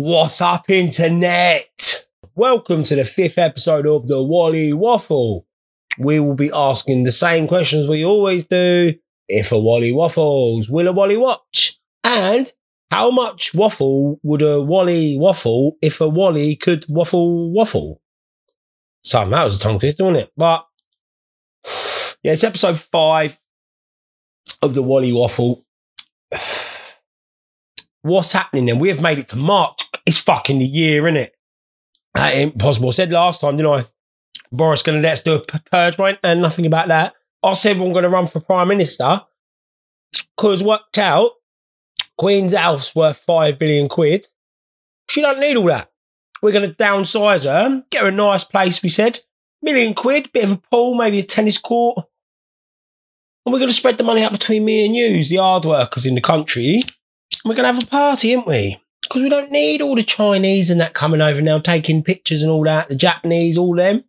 What's up, internet? Welcome to the 5th episode of the Wally Waffle. We will be asking the same questions we always do. If a Wally waffles, will a Wally watch? And how much waffle would a Wally waffle if a Wally could waffle? Something that was a tongue twister, wasn't it? But yeah, it's episode 5 of the Wally Waffle. What's happening then? We have made it to March. It's fucking the year, isn't it? That ain't possible. I said last time, didn't I? Boris going to let us do a purge, right? And nothing about that. I said we're going to run for Prime Minister. Because worked out, Queen's house worth 5 billion quid. She don't need all that. We're going to downsize her, get her a nice place, we said. £1 million quid, bit of a pool, maybe a tennis court. And we're going to spread the money out between me and you, the hard workers in the country. We're going to have a party, aren't we? Because we don't need all the Chinese and that coming over now, taking pictures and all that, the Japanese, all them.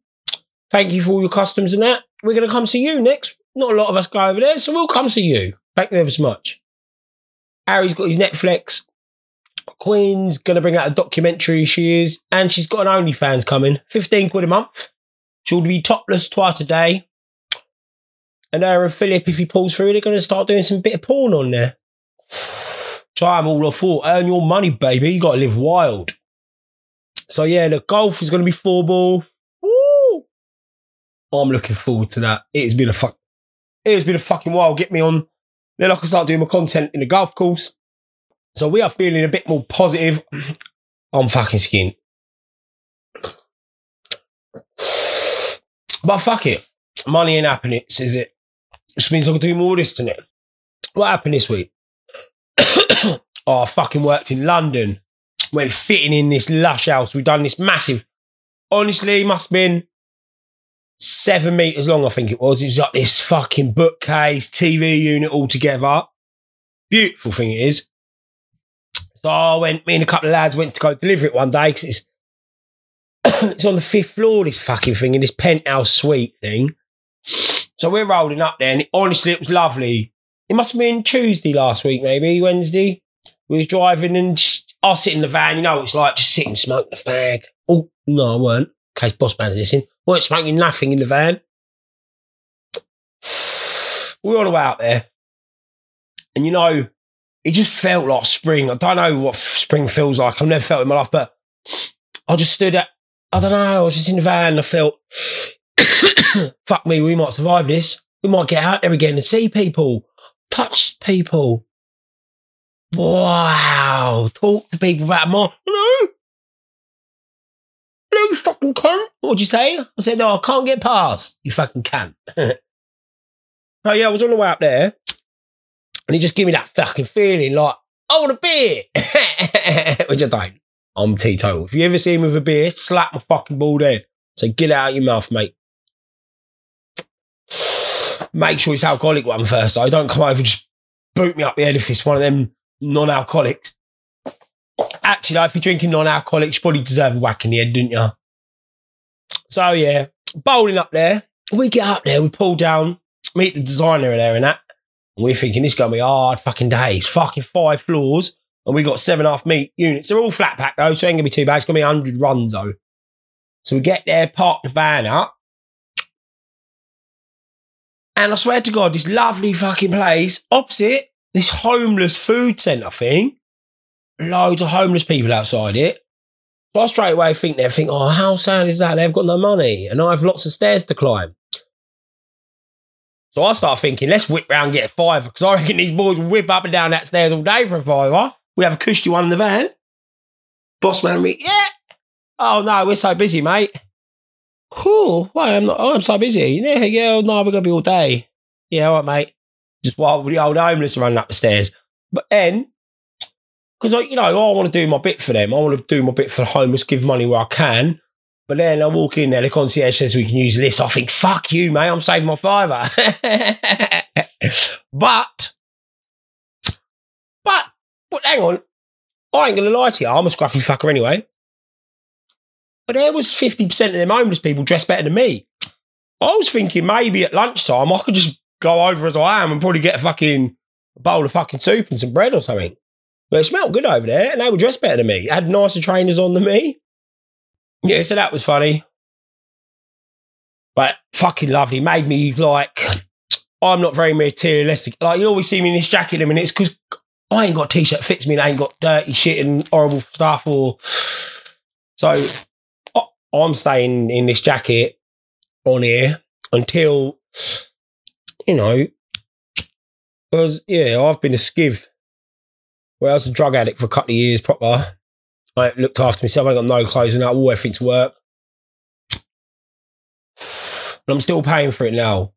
Thank you for all your customs and that. We're going to come see you next. Not a lot of us go over there, so we'll come see you. Thank you ever so much. Harry's got his Netflix. Queen's going to bring out a documentary, she is. And she's got an OnlyFans coming. 15 quid a month. She'll be topless twice a day. And her and Philip, if he pulls through, they're going to start doing some bit of porn on there. Time all I thought. Earn your money, baby. You got to live wild. So, yeah, the golf is going to be 4-ball. Woo! I'm looking forward to that. It has been a fucking while. Get me on. Then I can start doing my content in the golf course. So we are feeling a bit more positive. I'm fucking skint. But fuck it. Money and happiness, is it? Which means I can do more of this tonight. What happened this week? I fucking worked in London. Went fitting in this lush house. We've done this massive. Honestly, must have been 7 meters long, I think it was. It was like this fucking bookcase, TV unit all together. Beautiful thing it is. So I went, me and a couple of lads went to go deliver it one day because it's, it's on the 5th floor, this fucking thing, in this penthouse suite thing. So we're rolling up there and it, honestly, it was lovely. It must have been Tuesday last week, maybe, Wednesday. We was driving and I sit in the van, you know, it's like just sitting, smoking a fag. Oh, no, I weren't. In case boss man's listening. I weren't smoking nothing in the van. We were all the way out there. And, you know, it just felt like spring. I don't know what spring feels like. I've never felt it in my life, but I just stood at, I don't know, I was just in the van and I felt, fuck me, we might survive this. We might get out there again and see people. Touch people. Wow. Talk to people about more. Hello? Hello, you fucking cunt. What would you say? I said, no, I can't get past. You fucking cunt. Oh, yeah, I was on the way up there. And he just gave me that fucking feeling like, I want a beer. Which I don't. I'm teetotal. If you ever see me with a beer, slap my fucking bald head. So get it out of your mouth, mate. Make sure it's alcoholic one first, though. Don't come over and just boot me up the edifice, one of them non-alcoholics. Actually, though, if you're drinking non-alcoholics, you probably deserve a whack in the head, didn't you? So, yeah, bowling up there. We get up there, we pull down, meet the designer there and that. And we're thinking, this is going to be a hard fucking day. It's fucking 5 floors, and we got 7.5 meter units. They're all flat pack, though, so it ain't going to be too bad. It's going to be 100 runs, though. So we get there, park the van up. And I swear to God, this lovely fucking place, opposite this homeless food centre thing, loads of homeless people outside it. So I straight away think, oh, how sad is that? They've got no money and I have lots of stairs to climb. So I start thinking, let's whip round and get a fiver because I reckon these boys will whip up and down that stairs all day for a fiver. We'll have a cushy one in the van. Boss man, yeah. Oh, no, we're so busy, mate. Cool. Why I'm so busy. Yeah, no, we're gonna be all day. Yeah, all right, mate. Just while the old homeless are running up the stairs. But then, because I want to do my bit for them. I want to do my bit for the homeless, give money where I can. But then I walk in there, the concierge says we can use this. I think, fuck you, mate. I'm saving my fiver. but hang on, I ain't gonna lie to you. I'm a scruffy fucker anyway. But there was 50% of them homeless people dressed better than me. I was thinking maybe at lunchtime I could just go over as I am and probably get a fucking bowl of fucking soup and some bread or something. But it smelled good over there, and they were dressed better than me. They had nicer trainers on than me. Yeah, so that was funny. But fucking lovely. Made me, like, I'm not very materialistic. Like, you'll always see me in this jacket in a minute. It's because I ain't got a T-shirt that fits me and I ain't got dirty shit and horrible stuff. Or so I'm staying in this jacket on here until, you know, because, yeah, I've been a skiv. Well, I was a drug addict for a couple of years proper. I looked after myself. I ain't got no clothes and all everything's work. And I'm still paying for it now.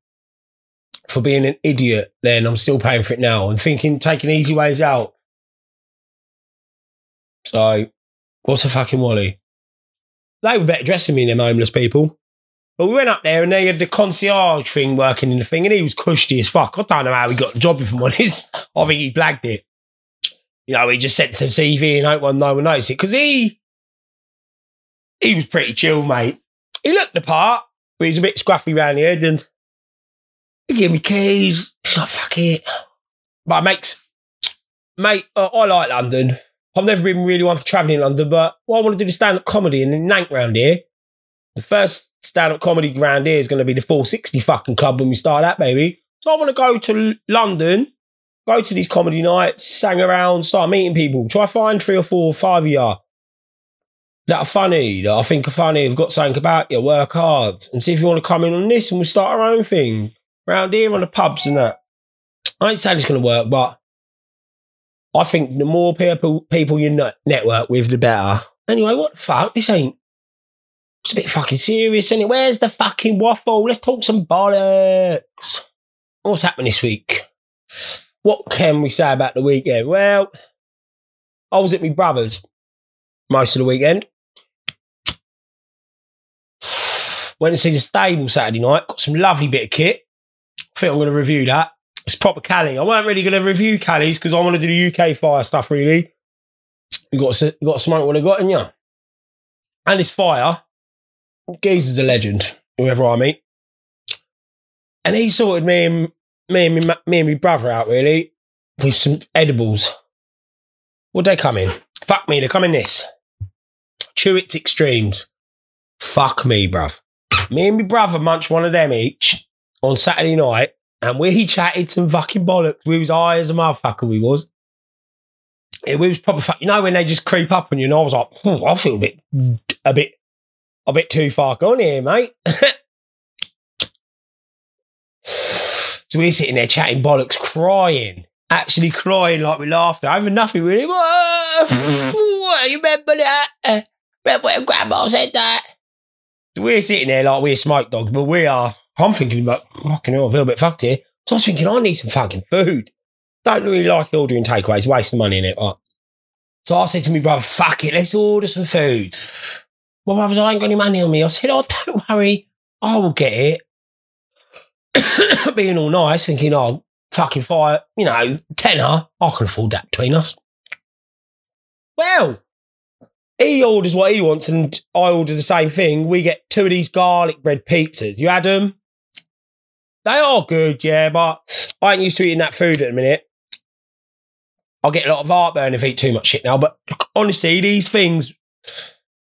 For being an idiot then, I'm still paying for it now. And thinking, taking easy ways out. So, what's a fucking Wally? They were better dressed than me, them homeless people. But we went up there and they had the concierge thing working in the thing and he was cushy as fuck. I don't know how he got the job, if I'm honest. I think he blagged it. You know, he just sent some CV and hope no one noticed it. Because he was pretty chill, mate. He looked the part, but he was a bit scruffy round the head and he gave me keys. He's like, fuck it. But mate, I like London. I've never been really one for travelling in London, but well, I want to do the stand-up comedy and then nank round here. The first stand-up comedy round here is going to be the 460 fucking club when we start that, baby. So I want to go to London, go to these comedy nights, sang around, start meeting people, try find 3 or 4 or 5 of you that are funny, that I think are funny, have got something about you, work hard, and see if you want to come in on this and we'll start our own thing round here on the pubs and that. I ain't saying it's going to work, but I think the more people you network with, the better. Anyway, what the fuck? This ain't... It's a bit fucking serious, isn't it? Where's the fucking waffle? Let's talk some bollocks. What's happened this week? What can we say about the weekend? Well, I was at my brother's most of the weekend. Went and seen the stable Saturday night. Got some lovely bit of kit. I think I'm going to review that. It's proper Cali. I weren't really going to review Cali's because I want to do the UK fire stuff, really. You got to smoke what I got in you. And this fire, Geezer's a legend, whoever I meet. And he sorted me and my brother out, really, with some edibles. What'd they come in? Fuck me, they come in this. Chew its extremes. Fuck me, bruv. Me and my brother munched one of them each on Saturday night, and we chatted some fucking bollocks. We was high as a motherfucker, we was. It was probably, you know, when they just creep up on you, and I was like, I feel a bit too far gone here, mate. So we're sitting there chatting bollocks, crying, actually crying like we laughed. Over nothing really. What? You remember that? Remember when Grandma said that? So we're sitting there like we're smoke dogs, but we are. I'm thinking, like, fucking hell, I feel a bit fucked here. So I was thinking, I need some fucking food. Don't really like ordering takeaways, waste of money in it. Like. So I said to me, brother, fuck it, let's order some food. My brother said, I ain't got any money on me. I said, oh, don't worry, I will get it. Being all nice, thinking, oh, fucking fire, you know, tenner, I can afford that between us. Well, he orders what he wants and I order the same thing. We get 2 of these garlic bread pizzas. You had them? They are good, yeah, but I ain't used to eating that food at the minute. I'll get a lot of heartburn if I eat too much shit now, but honestly, these things,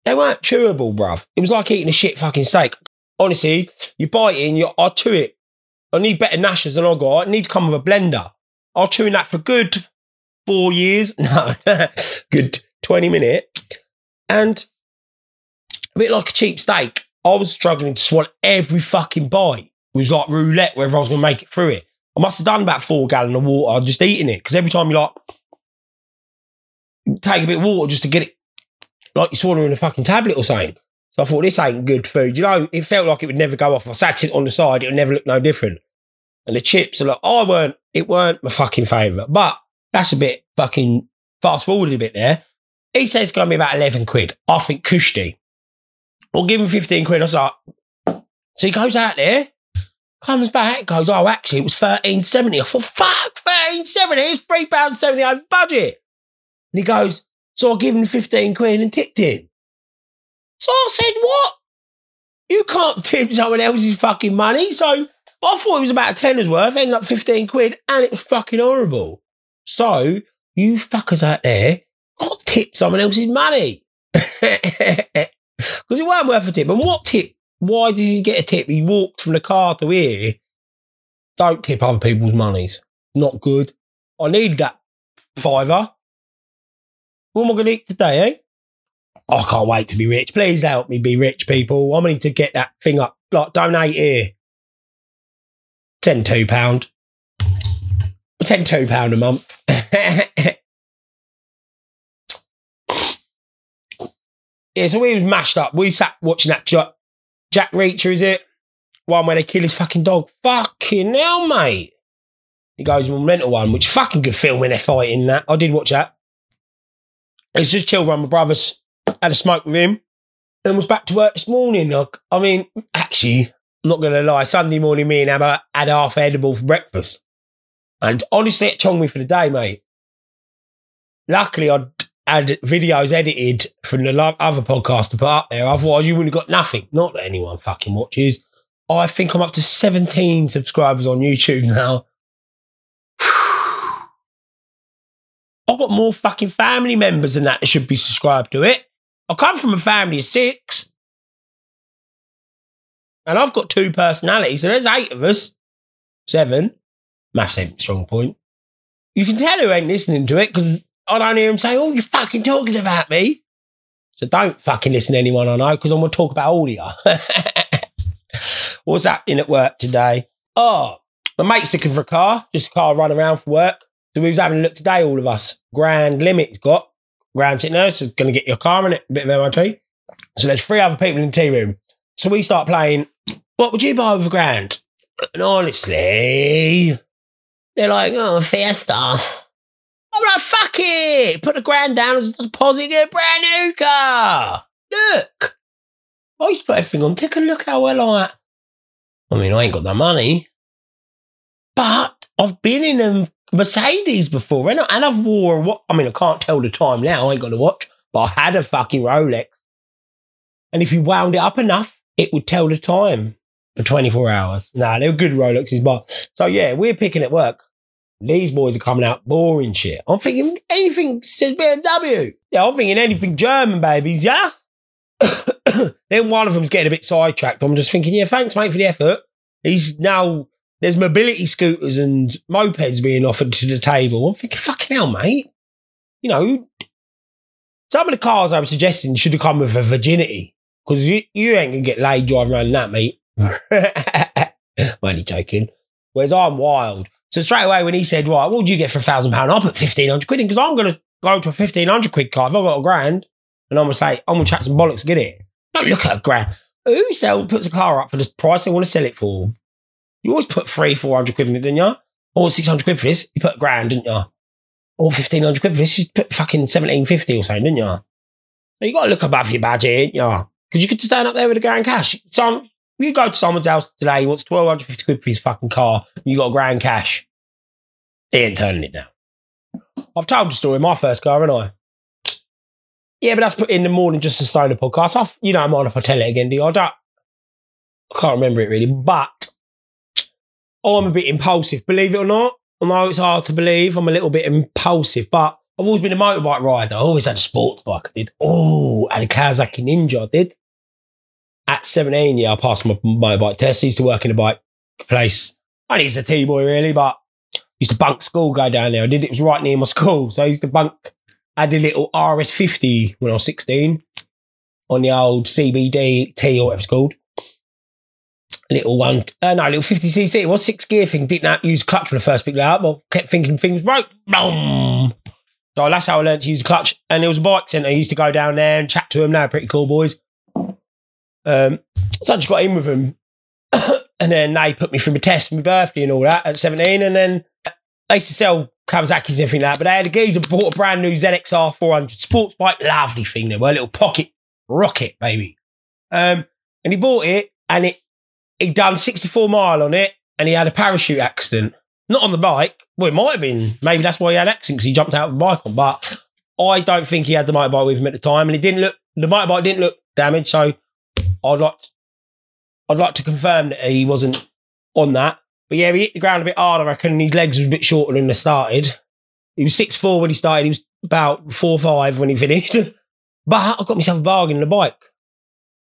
they weren't chewable, bruv. It was like eating a shit fucking steak. Honestly, you bite it and I'll chew it. I need better gnashers than I got. I need to come with a blender. I was chewing that for a good 4 years. No, good 20 minutes. And a bit like a cheap steak, I was struggling to swallow every fucking bite. It was like roulette, whether I was going to make it through it. I must have done about 4 gallons of water just eating it. Because every time you like, take a bit of water just to get it, like you're swallowing a fucking tablet or something. So I thought, this ain't good food. You know, it felt like it would never go off. I sat it on the side, it would never look no different. And the chips are like, it weren't my fucking favourite. But that's a bit fucking fast forwarded a bit there. He says it's going to be about 11 quid. I think cushy. I'll give him 15 quid. I was like, so he goes out there. Comes back, goes, oh, actually, it was 13.70. I thought, fuck, 13.70, it's £3.70 over budget. And he goes, so I gave him 15 quid and tipped him. So I said, what? You can't tip someone else's fucking money. So I thought it was about a tenner's worth, ended up 15 quid, and it was fucking horrible. So you fuckers out there got tip someone else's money. Because it wasn't worth a tip. And what tip? Why did you get a tip? He walked from the car to here. Don't tip other people's monies. Not good. I need that fiver. What am I going to eat today, eh? I can't wait to be rich. Please help me be rich, people. I'm going to need to get that thing up. Like, donate here. Send £2. Send £2 a month. Yeah, so we was mashed up. We sat watching that Jack Reacher, is it? One where they kill his fucking dog. Fucking hell, mate. He goes on rental one, which fucking good film when they're fighting that. I did watch that. It's just chill run. My brother's had a smoke with him and was back to work this morning. I mean, actually, I'm not going to lie. Sunday morning, me and Abba had half edible for breakfast. And honestly, it chonged me for the day, mate. Luckily, I'd had videos edited from the other podcast to put up there. Otherwise, you wouldn't have got nothing. Not that anyone fucking watches. I think I'm up to 17 subscribers on YouTube now. I've got more fucking family members than that should be subscribed to it. I come from a family of 6. And I've got 2 personalities. So there's 8 of us. 7. Maths ain't strong point. You can tell who ain't listening to it because I don't hear them say, oh, you're fucking talking about me. So don't fucking listen to anyone I know because I'm going to talk about all of you. What's happening at work today? Oh, my mate's looking for a car. Just a car run around for work. So we was having a look today, all of us. Grand limit has got. Grand sitting there, so going to get your car in it. A bit of MIT. So there's 3 other people in the tea room. So we start playing, what would you buy with £1,000? And honestly, they're like, oh, Fiesta. I'm like, fuck it. Put £1,000 down as a deposit, get a brand new car. Look. I used to put everything on. Take a look how well I mean, I ain't got the money. But I've been in them Mercedes before, and I've wore what? I mean, I can't tell the time now. I ain't got a watch, but I had a fucking Rolex. And if you wound it up enough, it would tell the time for 24 hours. Nah, they were good Rolexes, but so yeah, we're picking at work. These boys are coming out boring shit. I'm thinking anything says BMW. Yeah, I'm thinking anything German, babies. Yeah. Then one of them's getting a bit sidetracked. I'm just thinking, yeah, thanks, mate, for the effort. He's now. There's mobility scooters and mopeds being offered to the table. I'm thinking, fucking hell, mate. You know, some of the cars I was suggesting should have come with a virginity because you ain't going to get laid driving around that, mate. I'm only joking. Whereas I'm wild. So straight away when he said, right, what would you get for £1,000? I'll put 1,500 quid in because I'm going to go to a 1,500 quid car if I've got £1,000 and I'm going to say, I'm going to chat some bollocks, get it. Don't look at £1,000. Who puts a car up for the price they want to sell it for? You always put 300-400 quid in it, didn't you? Or 600 quid for this, you put £1,000, didn't you? Or 1,500 quid for this, you put fucking 1,750 or something, didn't you? So you got to look above your budget, didn't you? Because you could stand up there with £1,000 cash. You go to someone's house today, he wants 1,250 quid for his fucking car, you got £1,000 cash. He ain't turning it down. I've told the story of my first car, haven't I? Yeah, but that's put in the morning just to start the podcast. You don't mind if I tell it again, do you? I can't remember it really, but I'm a bit impulsive, believe it or not. I know it's hard to believe. I'm a little bit impulsive, but I've always been a motorbike rider. I always had a sports bike. I did. Oh, and a Kawasaki Ninja, I did. At 17, yeah, I passed my motorbike test. I used to work in a bike place. I used to T-boy, really, but I used to bunk school, go down there. I did. It was right near my school, so I used to bunk. I had a little RS50 when I was 16 on the old CBDT, or whatever it's called. Little one, little 50cc. It was 6-gear thing. Didn't use clutch for the first big lap. Well, kept thinking things broke. Boom. So that's how I learned to use the clutch. And there was a bike centre. I used to go down there and chat to them. They were pretty cool boys. So I just got in with them. And then they put me through my test, my birthday and all that at 17. And then they used to sell Kawasaki's and everything like that. But they had a geezer bought a brand new ZX R 400 sports bike. Lovely thing. They were a little pocket rocket, baby. And he bought it and it. He'd done 64 mile on it and he had a parachute accident. Not on the bike. Well, it might have been. Maybe that's why he had an accident because he jumped out of the bike on. But I don't think he had the motorbike with him at the time and it didn't look, the motorbike didn't look damaged. So I'd like to confirm that he wasn't on that. But yeah, he hit the ground a bit harder, I reckon, and his legs were a bit shorter than they started. He was 6'4 when he started. He was about 4'5 when he finished. But I got myself a bargain on a bike.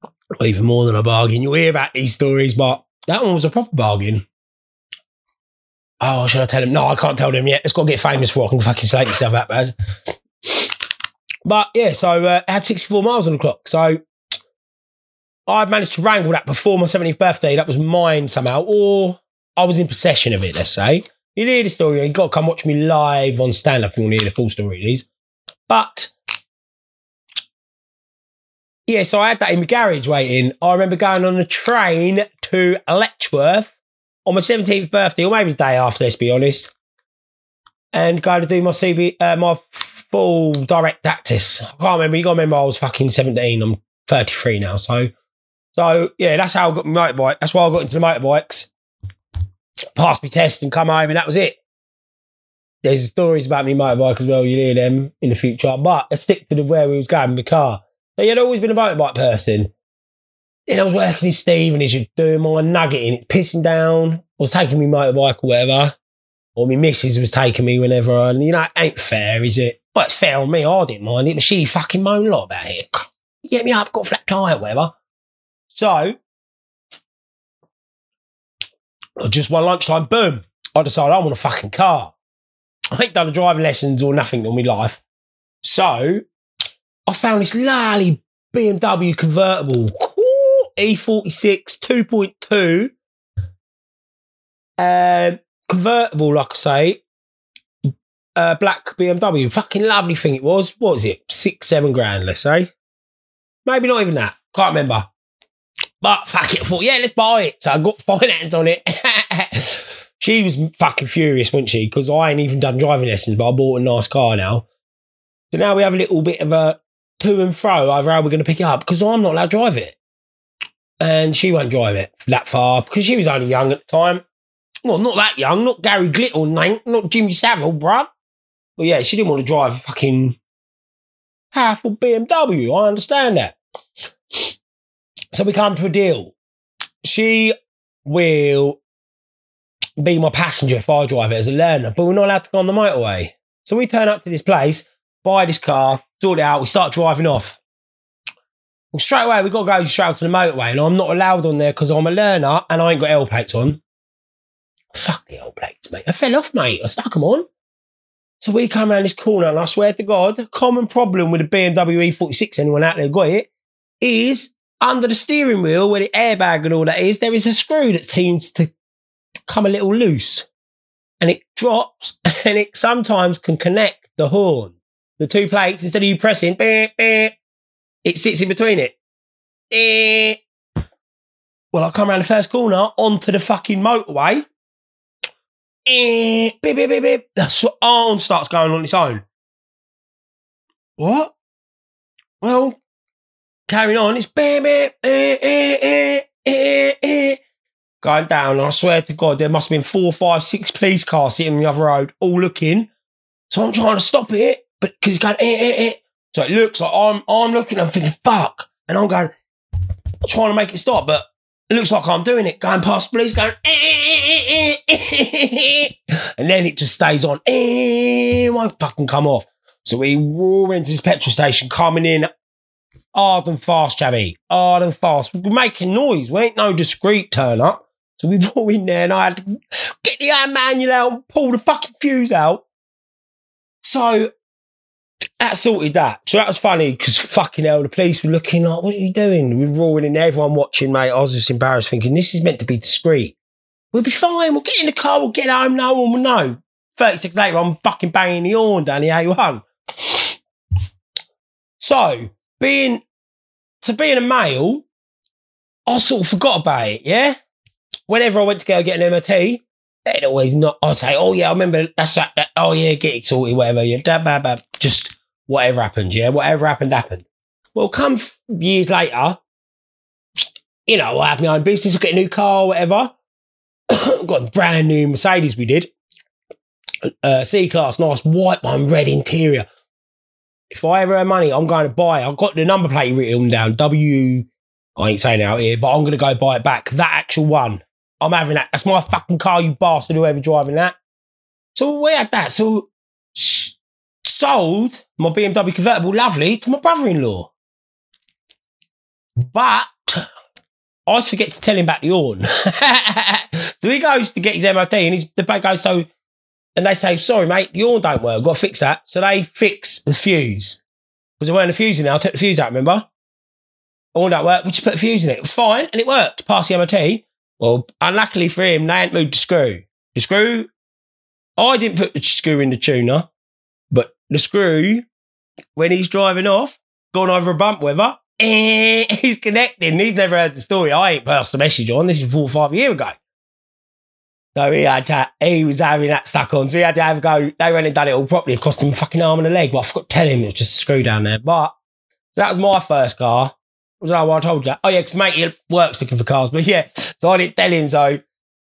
Not even more than a bargain. You'll hear about these stories, but that one was a proper bargain. Oh, should I tell him? No, I can't tell him yet. It's got to get famous for it. I can fucking slate myself that bad. But yeah, so I had 64 miles on the clock. So I managed to wrangle that before my 70th birthday. That was mine somehow, or I was in possession of it, let's say. You'll hear the story. You've got to come watch me live on stand-up if you want to hear the full story of these. But yeah, so I had that in my garage waiting. I remember going on the train to Letchworth on my 17th birthday, or maybe the day after, let's be honest, and going to do my my full direct practice. I can't remember. You got to remember I was fucking 17. I'm 33 now. So yeah, that's how I got my motorbike. That's why I got into the motorbikes. Passed my test and come home, and that was it. There's stories about me motorbike as well. You'll hear them in the future. But let's stick to where we was going with the car. So yeah, I'd always been a motorbike person. Then I was working with Steve and he was doing my nuggeting, pissing down. I was taking me motorbike or whatever. Or my missus was taking me whenever. And you know, it ain't fair, is it? Well, it's fair on me. I didn't mind it, but she fucking moaned a lot about it. Get me up, got a flat tire or whatever. So just one lunchtime, boom, I decided I want a fucking car. I ain't done the driving lessons or nothing in my life. So I found this lovely BMW convertible, E46 2.2 convertible, like I say, black BMW. Fucking lovely thing it was. What was it? 6-7 grand, let's say. Maybe not even that. Can't remember. But fuck it, I thought, yeah, let's buy it. So I got finance on it. She was fucking furious, wasn't she? Because I ain't even done driving lessons, but I bought a nice car now. So now we have a little bit of a to and fro over how we're going to pick it up, because I'm not allowed to drive it. And she won't drive it that far, because she was only young at the time. Well, not that young, not Gary Glittle, not Jimmy Savile, bruv. But yeah, she didn't want to drive a fucking powerful BMW. I understand that. So we come to a deal. She will be my passenger if I drive it as a learner, but we're not allowed to go on the motorway. So we turn up to this place, buy this car, sort it out, we start driving off. Well, straight away, we've got to go straight out to the motorway, and I'm not allowed on there because I'm a learner and I ain't got L plates on. Fuck the L plates, mate. I fell off, mate. I stuck them on. So we come around this corner, and I swear to God, common problem with a BMW E46, anyone out there got it, is under the steering wheel, where the airbag and all that is, there is a screw that seems to come a little loose. And it drops, and it sometimes can connect the horn. The two plates, instead of you pressing, it sits in between it. Well, I come around the first corner, onto the fucking motorway. The horn starts going on its own. What? Well, carrying on, it's going down. And I swear to God, there must have been 4, 5, 6 police cars sitting on the other road, all looking. So I'm trying to stop it, but because it's going, so it looks like I'm looking, I'm thinking, fuck. And I'm going, trying to make it stop, but it looks like I'm doing it, going past police, going, and then it just stays on. It won't fucking come off. So we roar into this petrol station, coming in hard and fast, Chabby. Hard and fast. We're making noise. We ain't no discreet turn up. So we brought in there and I had to get the air manual out and pull the fucking fuse out. So that sorted that. So that was funny because fucking hell, the police were looking like, what are you doing? We were roaring in there, everyone watching, mate. I was just embarrassed thinking, this is meant to be discreet. We'll be fine. We'll get in the car. We'll get home. No one will know. 30 seconds later, I'm fucking banging the horn down the A1. So being a male, I sort of forgot about it, yeah? Whenever I went to go get an MOT, they'd always not, I'd say, oh yeah, I remember, that's right, that, oh yeah, get it sorted, whatever, yeah, blah, blah, blah. Just whatever happened, yeah? Whatever happened, happened. Well, come years later, you know, I have my own business, I get a new car, whatever. Got a brand new Mercedes we did. C-Class, nice white one, red interior. If I ever earn money, I'm going to buy it. I've got the number plate written down. I ain't saying it out here, but I'm going to go buy it back. That actual one. I'm having that. That's my fucking car, you bastard, whoever driving that. So we had that. So sold my BMW convertible lovely to my brother-in-law. But I always forget to tell him about the horn. So he goes to get his MOT and the bag goes, so, and they say, sorry, mate, the horn don't work. I've got to fix that. So they fix the fuse. Because there weren't a fuse in there. I took the fuse out, remember? Horn don't work. We just put a fuse in it. It was fine. And it worked. Passed the MOT. Well, unluckily for him, they hadn't moved the screw. The screw, I didn't put the screw in the tuner, but the screw, when he's driving off, gone over a bump weather, he's connecting. He's never heard the story. I ain't passed the message on. This is 4 or 5 years ago. So he was having that stuck on. So he had to have a go. They went and done it all properly. It cost him a fucking arm and a leg. But I forgot to tell him it was just a screw down there. But so that was my first car. I don't know why I told you that. Oh, yeah, because mate, he works looking for cars. But yeah, so I didn't tell him. So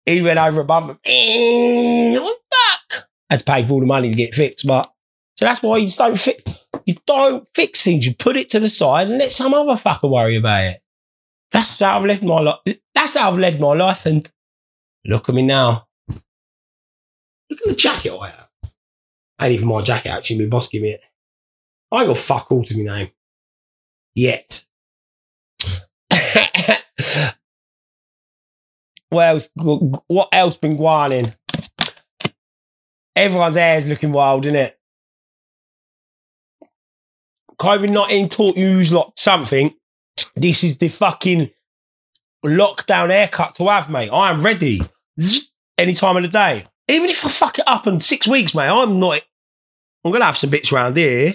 he went over a bump. What the fuck? I had to pay for all the money to get it fixed. But so that's why you just don't fix. You don't fix things. You put it to the side and let some other fucker worry about it. That's how I've lived my life. That's how I've led my life. And look at me now. Look at the jacket I have. Ain't even my jacket, actually. My boss gave me it. I ain't got fuck all to me name. Yet. What else been whining? Everyone's hair's looking wild, isn't it? COVID-19 taught you lot something. This is the fucking lockdown haircut to have, mate. I am ready. Any time of the day. Even if I fuck it up in 6 weeks, mate, I'm going to have some bits around here,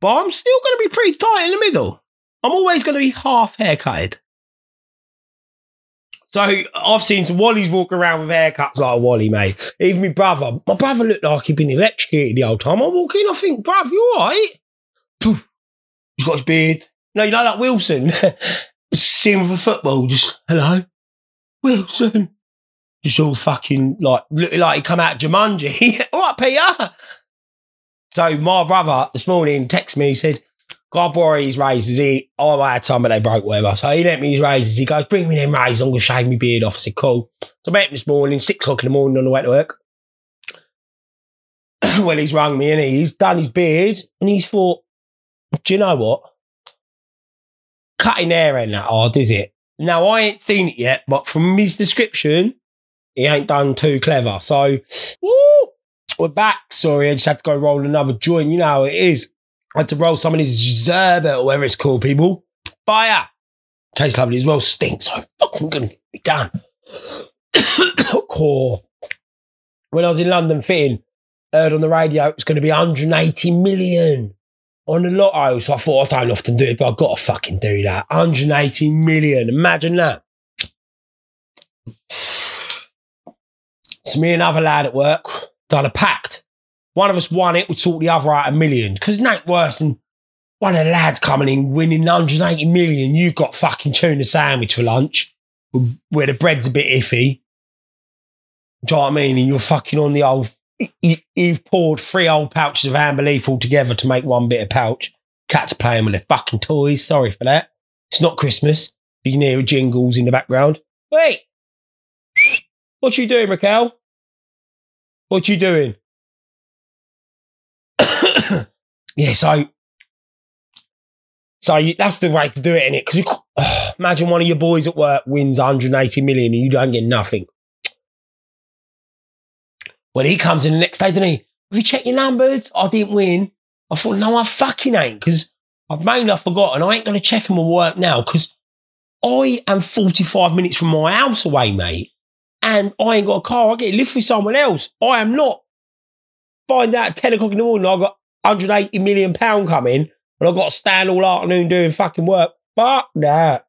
but I'm still going to be pretty tight in the middle. I'm always going to be half haircutted. So I've seen some Wallies walk around with haircuts like a Wally, mate. Even my brother looked like he'd been electrocuted the whole time. I walk in, I think, bruv, you all right? Poof. He's got his beard. No, you know, like Wilson. Seen with a football, just, hello, Wilson. Just all fucking, like, looking like he come out of Jumanji. All right, Peter. So my brother this morning texted me, he said, God borrow his razors. I had some, but they broke, whatever. So he lent me his razors. He goes, bring me them razors. I'm going to shave my beard off. I said, cool. So I met him this morning, 6 o'clock in the morning on the way to work. Well, he's rung me, and he's done his beard, and he's thought, do you know what? Cutting hair ain't that hard, is it? Now, I ain't seen it yet, but from his description, he ain't done too clever. So, woo, we're back. Sorry, I just had to go roll another joint. You know how it is. I had to roll some of this Zerba or whatever it's called, people. Fire. Tastes lovely as well. Stinks. So fucking going to be done. Core. When I was in London fitting, heard on the radio it was going to be 180 million on the lotto. So I thought, I don't often do it, but I've got to fucking do that. 180 million. Imagine that. So me and another lad at work done a pact. One of us won it, we sort the other out $1 million. Because it ain't worse than one of the lads coming in winning 180 million. You got fucking tuna sandwich for lunch where the bread's a bit iffy. Do you know what I mean? And you're fucking on the old... You've poured 3 old pouches of Amberleaf all together to make 1 bit of pouch. Cats playing with their fucking toys. Sorry for that. It's not Christmas. You can hear jingles in the background. Wait! What you doing, Raquel? What you doing? Yeah, so that's the way to do it, isn't it? Because imagine one of your boys at work wins 180 million and you don't get nothing. Well, he comes in the next day, doesn't he? Have you checked your numbers? I didn't win. I thought, no, I fucking ain't, because I've mainly forgotten. I ain't going to check them at work now, because I am 45 minutes from my house away, mate, and I ain't got a car. I get to live with someone else. I am not. Find out at 10 o'clock in the morning I've got £180 million coming and I've got to stand all afternoon doing fucking work. Fuck that.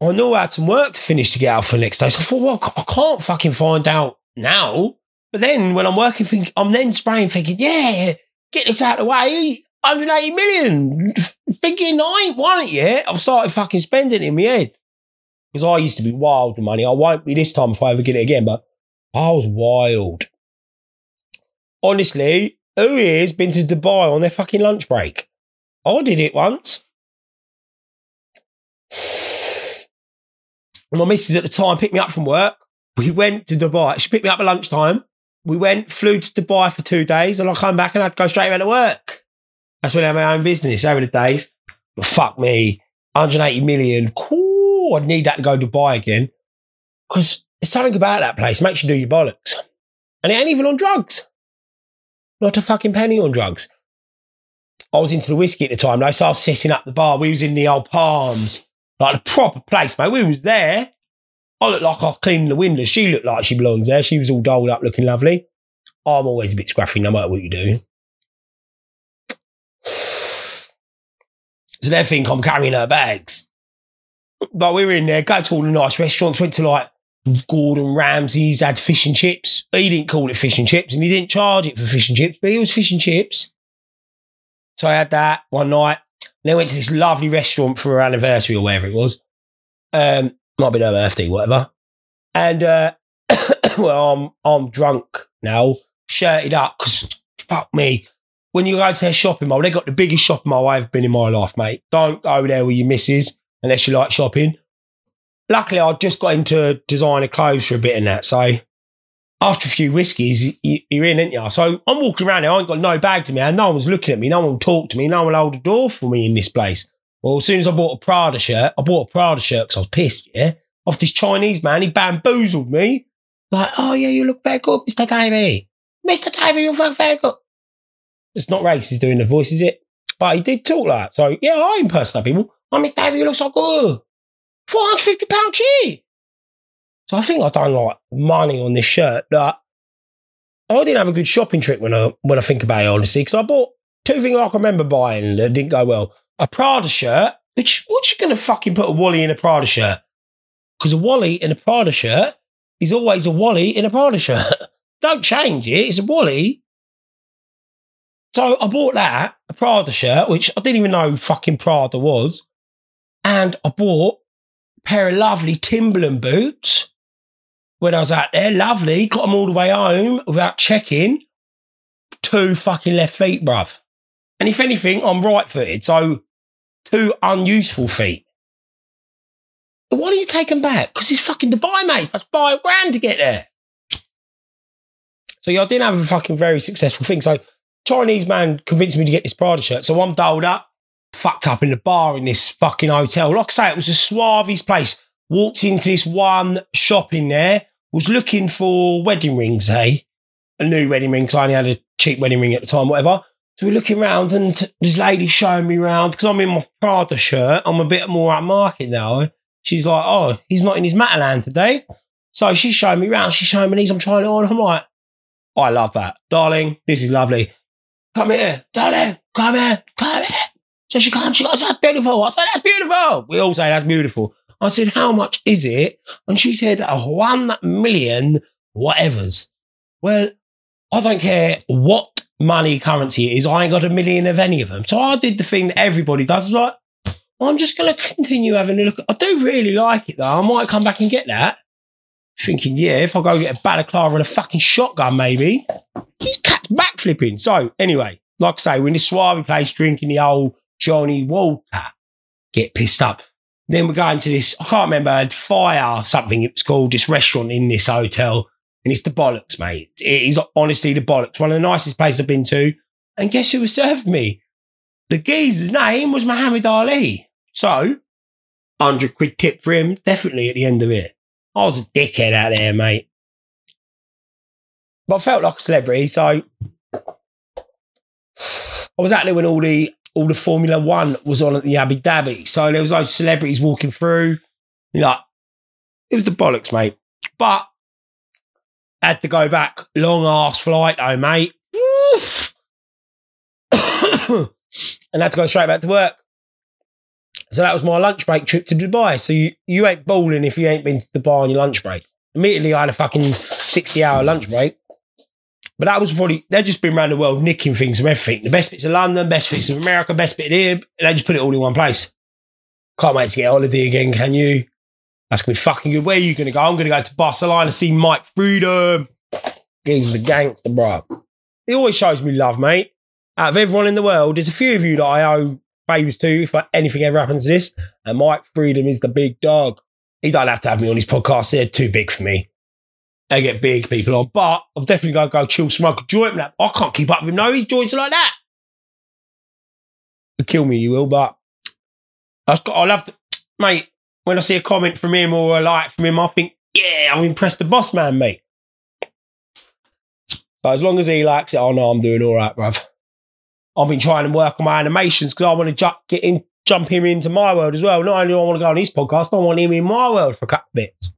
I knew I had some work to finish to get out for the next day. So I thought, well, I can't fucking find out now. But then when I'm working, I'm then spraying thinking, yeah, get this out of the way, 180 million. Thinking I ain't won it yet. I've started fucking spending it in my head. Because I used to be wild with money. I won't be this time if I ever get it again, but I was wild. Honestly, who here's been to Dubai on their fucking lunch break? I did it once. My missus at the time picked me up from work. We went to Dubai. She picked me up at lunchtime. we flew to Dubai for 2 days, and I come back and I'd go straight around to work. That's when I had my own business over the days. But fuck me, 180 million. Cool, I'd need that to go to Dubai again. Because there's something about that place, makes you do your bollocks. And it ain't even on drugs. Not a fucking penny on drugs. I was into the whiskey at the time, though, so I was setting up the bar. We was in the old Palms, like the proper place, mate. We was there. I looked like I was cleaning the windows. She looked like she belongs there. She was all dolled up, looking lovely. I'm always a bit scruffy, no matter what you do. So they think I'm carrying her bags. But we were in there, go to all the nice restaurants, went to like Gordon Ramsay's, had fish and chips. He didn't call it fish and chips, and he didn't charge it for fish and chips, but it was fish and chips. So I had that one night. And then went to this lovely restaurant for her anniversary or whatever it was. Might be her birthday, whatever. And, well, I'm drunk now, shirted up, because fuck me. When you go to their shopping mall, they got the biggest shopping mall I've been in my life, mate. Don't go there with your missus unless you like shopping. Luckily, I just got into designer clothes for a bit and that. So after a few whiskies, you're in, aren't you? So I'm walking around there. I ain't got no bags in me. No one's looking at me. No one will talk to me. No one will hold the door for me in this place. Well, as soon as I bought a Prada shirt, because I was pissed, yeah? Off this Chinese man, he bamboozled me. Like, oh, yeah, you look very good, Mr. Davey. Mr. Davey, you look very good. It's not racist doing the voice, is it? But he did talk like that. So, yeah, I impersonate people. Oh, Mr. Davey, you look so good. £450 cheap. So I think I done like money on this shirt. But I didn't have a good shopping trip when I think about it, honestly, because I bought two things I can remember buying that didn't go well. A Prada shirt, which, what you going to fucking put a Wally in a Prada shirt? Because a Wally in a Prada shirt is always a Wally in a Prada shirt. Don't change it. It's a Wally. So I bought that, a Prada shirt, which I didn't even know fucking Prada was. And I bought a pair of lovely Timberland boots when I was out there. Lovely. Got them all the way home without checking. Two fucking left feet, bruv. And if anything, I'm right-footed, so two unuseful feet. But why don't you take them back? Because it's fucking Dubai, mate. That's £5 grand to get there. So yeah, I didn't have a fucking very successful thing. So Chinese man convinced me to get this Prada shirt. So I'm doled up, fucked up in the bar in this fucking hotel. Like I say, it was the suavest place. Walked into this one shop in there, was looking for wedding rings, eh? A new wedding ring, because I only had a cheap wedding ring at the time, whatever. So we're looking round, and this lady showing me round, because I'm in my Prada shirt. I'm a bit more upmarket now. She's like, oh, he's not in his Matalan today. So she's showing me round. She's showing me these. I'm trying it on. I'm like, oh, I love that. Darling, this is lovely. Come here. Darling, come here. Come here. So she comes. She goes, that's beautiful. I said, that's beautiful. We all say that's beautiful. I said, how much is it? And she said, 1 million whatevers. Well, I don't care what money currency it is, I ain't got a million of any of them. So I did the thing that everybody does. I was like, I'm just going to continue having a look. I do really like it, though. I might come back and get that. Thinking, yeah, if I go get a balaclava and a fucking shotgun, maybe. He's catch backflipping. So anyway, like I say, we're in this suave place drinking the old Johnny Walker. Get pissed up. Then we're going to this, I can't remember, Fire something it was called, this restaurant in this hotel. And it's the bollocks, mate. It is honestly the bollocks. One of the nicest places I've been to. And guess who served me? The geezer's name was Muhammad Ali. So, 100 quid tip for him, definitely at the end of it. I was a dickhead out there, mate. But I felt like a celebrity, so I was out there when all the Formula One was on at the Abu Dhabi. So there was those celebrities walking through. You know, it was the bollocks, mate. But had to go back. Long ass flight, though, mate. And had to go straight back to work. So that was my lunch break trip to Dubai. So you ain't balling if you ain't been to Dubai on your lunch break. Immediately, I had a fucking 60-hour lunch break. But that was probably, they've just been around the world nicking things from everything. The best bits of London, best bits of America, best bit of here. And they just put it all in one place. Can't wait to get a holiday again, can you? That's going to be fucking good. Where are you going to go? I'm going to go to Barcelona, see Mike Freedom. He's a gangster, bro. He always shows me love, mate. Out of everyone in the world, there's a few of you that I owe favours to if anything ever happens to this. And Mike Freedom is the big dog. He don't have to have me on his podcast. They're too big for me. They get big people on. But I'm definitely going to go chill, smoke a joint. I can't keep up with him. No, his joints are like that. He'll kill me, you will, but I love to, mate, when I see a comment from him or a like from him, I think, yeah, I'm impressed the boss man, mate. So as long as he likes it, I know I'm doing all right, bruv. I've been trying to work on my animations because I want to jump him into my world as well. Not only do I want to go on his podcast, I want him in my world for a couple of bits.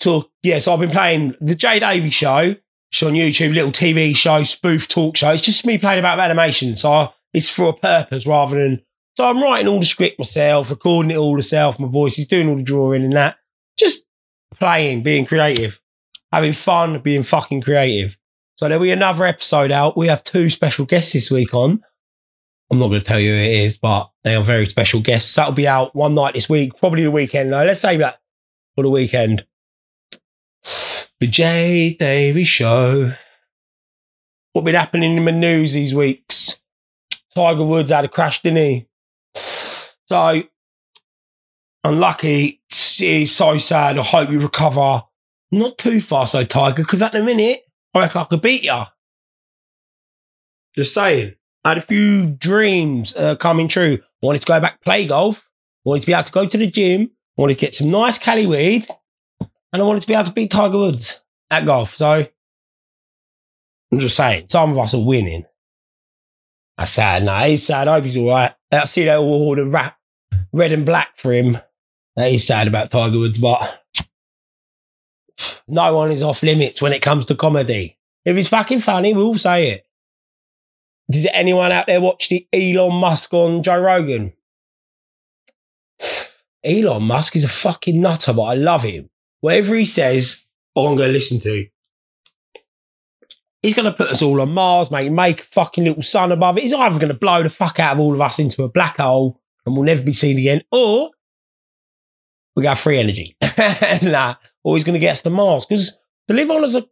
So, yeah, so I've been playing the Jay Davey show, which is on YouTube, little TV show, spoof talk show. It's just me playing about animation. So it's for a purpose rather than... So I'm writing all the script myself, recording it all myself, my voice is doing all the drawing and that. Just playing, being creative, having fun, being fucking creative. So there'll be another episode out. We have two special guests this week on. I'm not going to tell you who it is, but they are very special guests. That'll be out one night this week, probably the weekend though. Let's save that for the weekend. The Jay Davey Show. What's been happening in the news these weeks? Tiger Woods had a crash, didn't he? So, unlucky. It's so sad. I hope you recover. Not too fast though, Tiger, because at the minute, I reckon I could beat you. Just saying. I had a few dreams coming true. I wanted to go back, play golf. I wanted to be able to go to the gym. I wanted to get some nice Cali weed. And I wanted to be able to beat Tiger Woods at golf. So, I'm just saying, some of us are winning. That's sad. No, he's sad. I hope he's all right. I see that all the red and black for him. That is sad about Tiger Woods, but no one is off limits when it comes to comedy. If it's fucking funny, we'll say it. Did anyone out there watch the Elon Musk on Joe Rogan? Elon Musk is a fucking nutter, but I love him. Whatever he says, I'm going to listen to. He's going to put us all on Mars, mate, make a fucking little sun above it. He's either going to blow the fuck out of all of us into a black hole and we'll never be seen again, or we got free energy. Nah, or he's going to get us to Mars. Because to live on as a...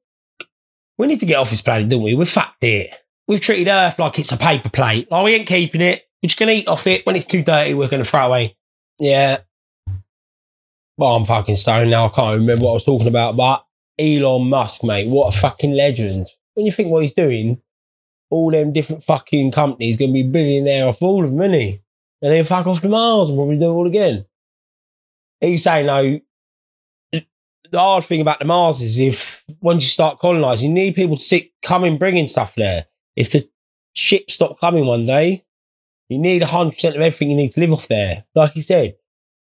We need to get off this planet, don't we? We've fucked it. We've treated Earth like it's a paper plate. Like, we ain't keeping it. We're just going to eat off it. When it's too dirty, we're going to throw away. Yeah. Well, I'm fucking stoned now. I can't remember what I was talking about, but Elon Musk, mate, what a fucking legend. When you think what he's doing, all them different fucking companies going to be billionaire off all of them, isn't he? And then fuck off to Mars and probably do it all again. He's saying, no, the hard thing about the Mars is if once you start colonising, you need people to come bringing stuff there. If the ships stop coming one day, you need 100% of everything you need to live off there. Like he said,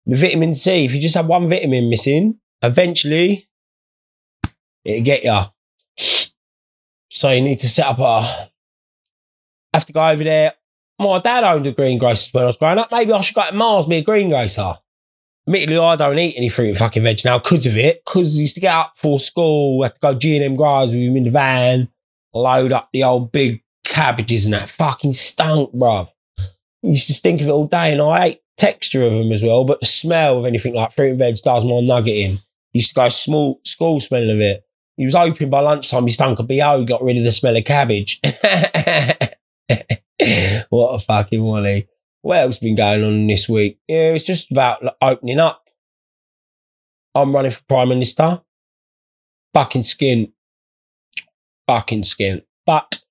the vitamin C, if you just have one vitamin missing, eventually it'll get you. So you need to set up a... have to go over there. My dad owned a greengrocer's when I was growing up. Maybe I should go to Mars and be a greengrocer. Admittedly, I don't eat any fruit and fucking veg now because of it. Because I used to get up for school, I had to go G&M Growers with him in the van, load up the old big cabbages and that. Fucking stunk, bruv. Used to stink of it all day, and I ate texture of them as well, but the smell of anything like fruit and veg does more nugget in. Used to go small school smelling of it. He was open by lunchtime, he stunk of BO, got rid of the smell of cabbage. What a fucking wally. What else has been going on this week? Yeah, it's just about like, opening up. I'm running for Prime Minister. Fucking skin. Fucking skin. But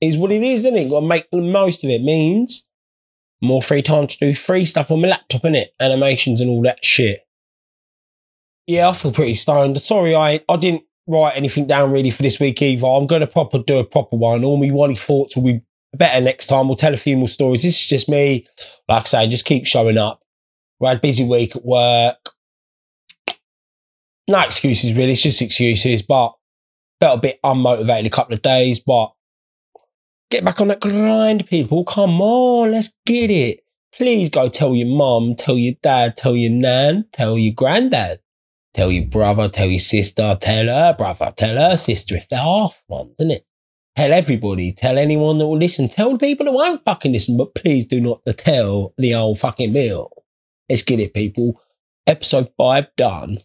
it's what it is, isn't it? Got to make the most of it. Means more free time to do free stuff on my laptop, innit? Animations and all that shit. Yeah, I feel pretty stoned. Sorry, I didn't write anything down really for this week either. I'm going to do a proper one. All my Wally thoughts will be better next time. We'll tell a few more stories. This is just me. Like I say, just keep showing up. We had a busy week at work. No excuses, really. It's just excuses, but felt a bit unmotivated a couple of days, but get back on that grind, people. Come on, let's get it. Please go tell your mum, tell your dad, tell your nan, tell your granddad, tell your brother, tell your sister, tell her brother, tell her sister if they're half ones, isn't it? Tell everybody, tell anyone that will listen, tell the people that won't fucking listen, but please do not tell the old fucking bill. Let's get it, people. Episode 5 done.